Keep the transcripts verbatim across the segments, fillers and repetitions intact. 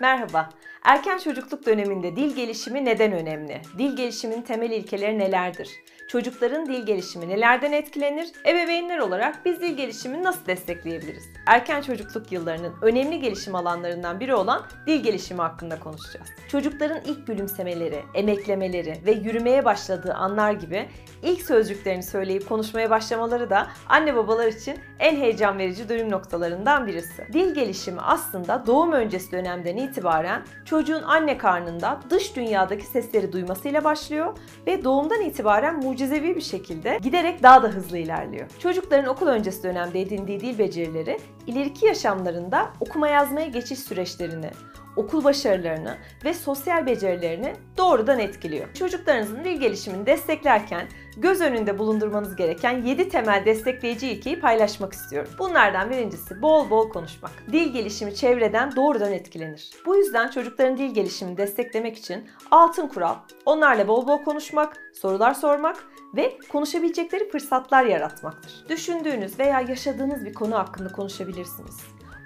Merhaba, erken çocukluk döneminde dil gelişimi neden önemli? Dil gelişiminin temel ilkeleri nelerdir? Çocukların dil gelişimi nelerden etkilenir? Ebeveynler olarak biz dil gelişimini nasıl destekleyebiliriz? Erken çocukluk yıllarının önemli gelişim alanlarından biri olan dil gelişimi hakkında konuşacağız. Çocukların ilk gülümsemeleri, emeklemeleri ve yürümeye başladığı anlar gibi ilk sözcüklerini söyleyip konuşmaya başlamaları da anne babalar için en heyecan verici dönüm noktalarından birisi. Dil gelişimi aslında doğum öncesi dönemden itibaren çocuğun anne karnında dış dünyadaki sesleri duymasıyla başlıyor ve doğumdan itibaren mucizevi bir şekilde giderek daha da hızlı ilerliyor. Çocukların okul öncesi dönemde edindiği dil becerileri ileriki yaşamlarında okuma yazmaya geçiş süreçlerini, okul başarılarını ve sosyal becerilerini doğrudan etkiliyor. Çocuklarınızın dil gelişimini desteklerken göz önünde bulundurmanız gereken yedi temel destekleyici ilkeyi paylaşmak istiyorum. Bunlardan birincisi bol bol konuşmak. Dil gelişimi çevreden doğrudan etkilenir. Bu yüzden çocukların dil gelişimini desteklemek için altın kural, onlarla bol bol konuşmak, sorular sormak ve konuşabilecekleri fırsatlar yaratmaktır. Düşündüğünüz veya yaşadığınız bir konu hakkında konuşabilirsiniz.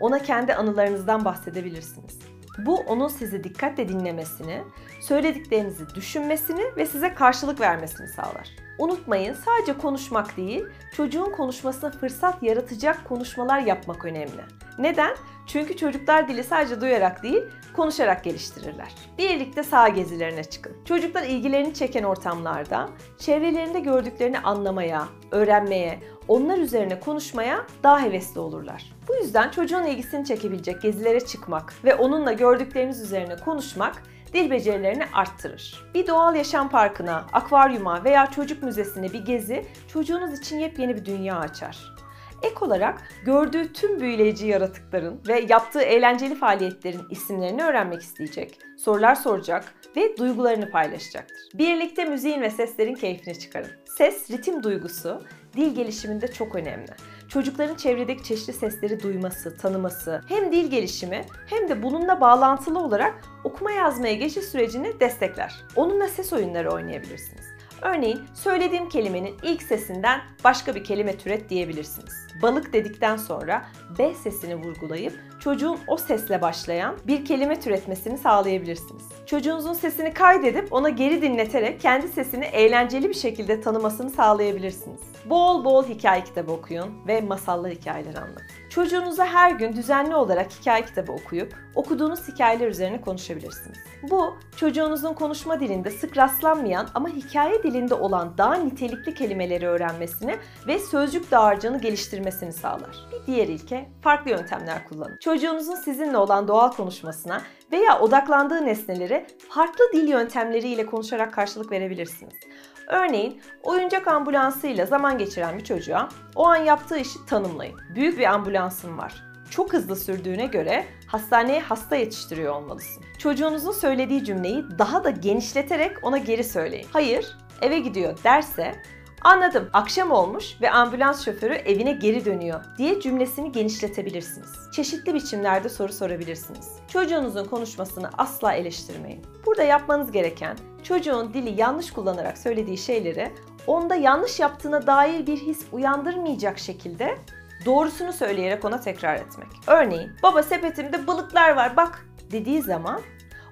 Ona kendi anılarınızdan bahsedebilirsiniz. Bu onun sizi dikkatle dinlemesini, söylediklerinizi düşünmesini ve size karşılık vermesini sağlar. Unutmayın, sadece konuşmak değil, çocuğun konuşmasına fırsat yaratacak konuşmalar yapmak önemli. Neden? Çünkü çocuklar dili sadece duyarak değil, konuşarak geliştirirler. Birlikte saha gezilerine çıkın. Çocuklar ilgilerini çeken ortamlarda, çevrelerinde gördüklerini anlamaya, öğrenmeye, onlar üzerine konuşmaya daha hevesli olurlar. Bu yüzden çocuğun ilgisini çekebilecek gezilere çıkmak ve onunla gördükleriniz üzerine konuşmak dil becerilerini arttırır. Bir doğal yaşam parkına, akvaryuma veya çocuk müzesine bir gezi çocuğunuz için yepyeni bir dünya açar. Ek olarak gördüğü tüm büyüleyici yaratıkların ve yaptığı eğlenceli faaliyetlerin isimlerini öğrenmek isteyecek, sorular soracak ve duygularını paylaşacaktır. Birlikte müziğin ve seslerin keyfini çıkarın. Ses, ritim duygusu dil gelişiminde çok önemli. Çocukların çevredeki çeşitli sesleri duyması, tanıması hem dil gelişimi hem de bununla bağlantılı olarak okuma yazmaya geçiş sürecini destekler. Onunla ses oyunları oynayabilirsiniz. Örneğin söylediğim kelimenin ilk sesinden başka bir kelime türet diyebilirsiniz. Balık dedikten sonra B sesini vurgulayıp çocuğun o sesle başlayan bir kelime türetmesini sağlayabilirsiniz. Çocuğunuzun sesini kaydedip ona geri dinleterek kendi sesini eğlenceli bir şekilde tanımasını sağlayabilirsiniz. Bol bol hikaye kitabı okuyun ve masallı hikayeler anlatın. Çocuğunuza her gün düzenli olarak hikaye kitabı okuyup okuduğunuz hikayeler üzerine konuşabilirsiniz. Bu, çocuğunuzun konuşma dilinde sık rastlanmayan ama hikaye dilinde olan daha nitelikli kelimeleri öğrenmesini ve sözcük dağarcığını geliştirmesini sağlar. Bir diğer ilke, farklı yöntemler kullanın. Çocuğunuzun sizinle olan doğal konuşmasına veya odaklandığı nesnelere farklı dil yöntemleriyle konuşarak karşılık verebilirsiniz. Örneğin, oyuncak ambulansıyla zaman geçiren bir çocuğa o an yaptığı işi tanımlayın. Büyük bir ambulansım var. Çok hızlı sürdüğüne göre hastaneye hasta yetiştiriyor olmalısın. Çocuğunuzun söylediği cümleyi daha da genişleterek ona geri söyleyin. Hayır, eve gidiyor derse, anladım, akşam olmuş ve ambulans şoförü evine geri dönüyor diye cümlesini genişletebilirsiniz. Çeşitli biçimlerde soru sorabilirsiniz. Çocuğunuzun konuşmasını asla eleştirmeyin. Burada yapmanız gereken, çocuğun dili yanlış kullanarak söylediği şeyleri onda yanlış yaptığına dair bir his uyandırmayacak şekilde doğrusunu söyleyerek ona tekrar etmek. Örneğin, baba sepetimde balıklar var bak dediği zaman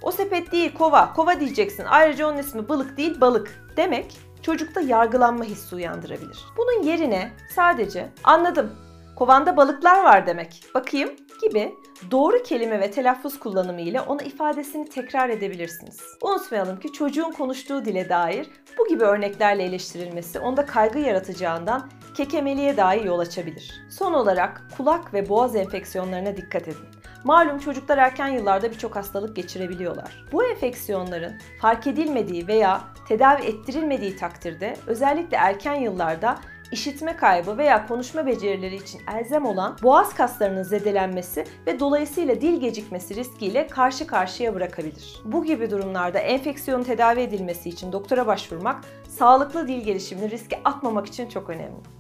o sepet değil kova, kova diyeceksin, ayrıca onun ismi balık değil balık demek çocukta yargılanma hissi uyandırabilir. Bunun yerine sadece anladım, kovanda balıklar var demek, bakayım gibi doğru kelime ve telaffuz kullanımı ile ona ifadesini tekrar edebilirsiniz. Unutmayalım ki çocuğun konuştuğu dile dair bu gibi örneklerle eleştirilmesi onda kaygı yaratacağından kekemeliğe dahi yol açabilir. Son olarak kulak ve boğaz enfeksiyonlarına dikkat edin. Malum çocuklar erken yıllarda birçok hastalık geçirebiliyorlar. Bu enfeksiyonların fark edilmediği veya tedavi ettirilmediği takdirde özellikle erken yıllarda işitme kaybı veya konuşma becerileri için elzem olan boğaz kaslarının zedelenmesi ve dolayısıyla dil gecikmesi riskiyle karşı karşıya bırakabilir. Bu gibi durumlarda enfeksiyonun tedavi edilmesi için doktora başvurmak, sağlıklı dil gelişimini riske atmamak için çok önemli.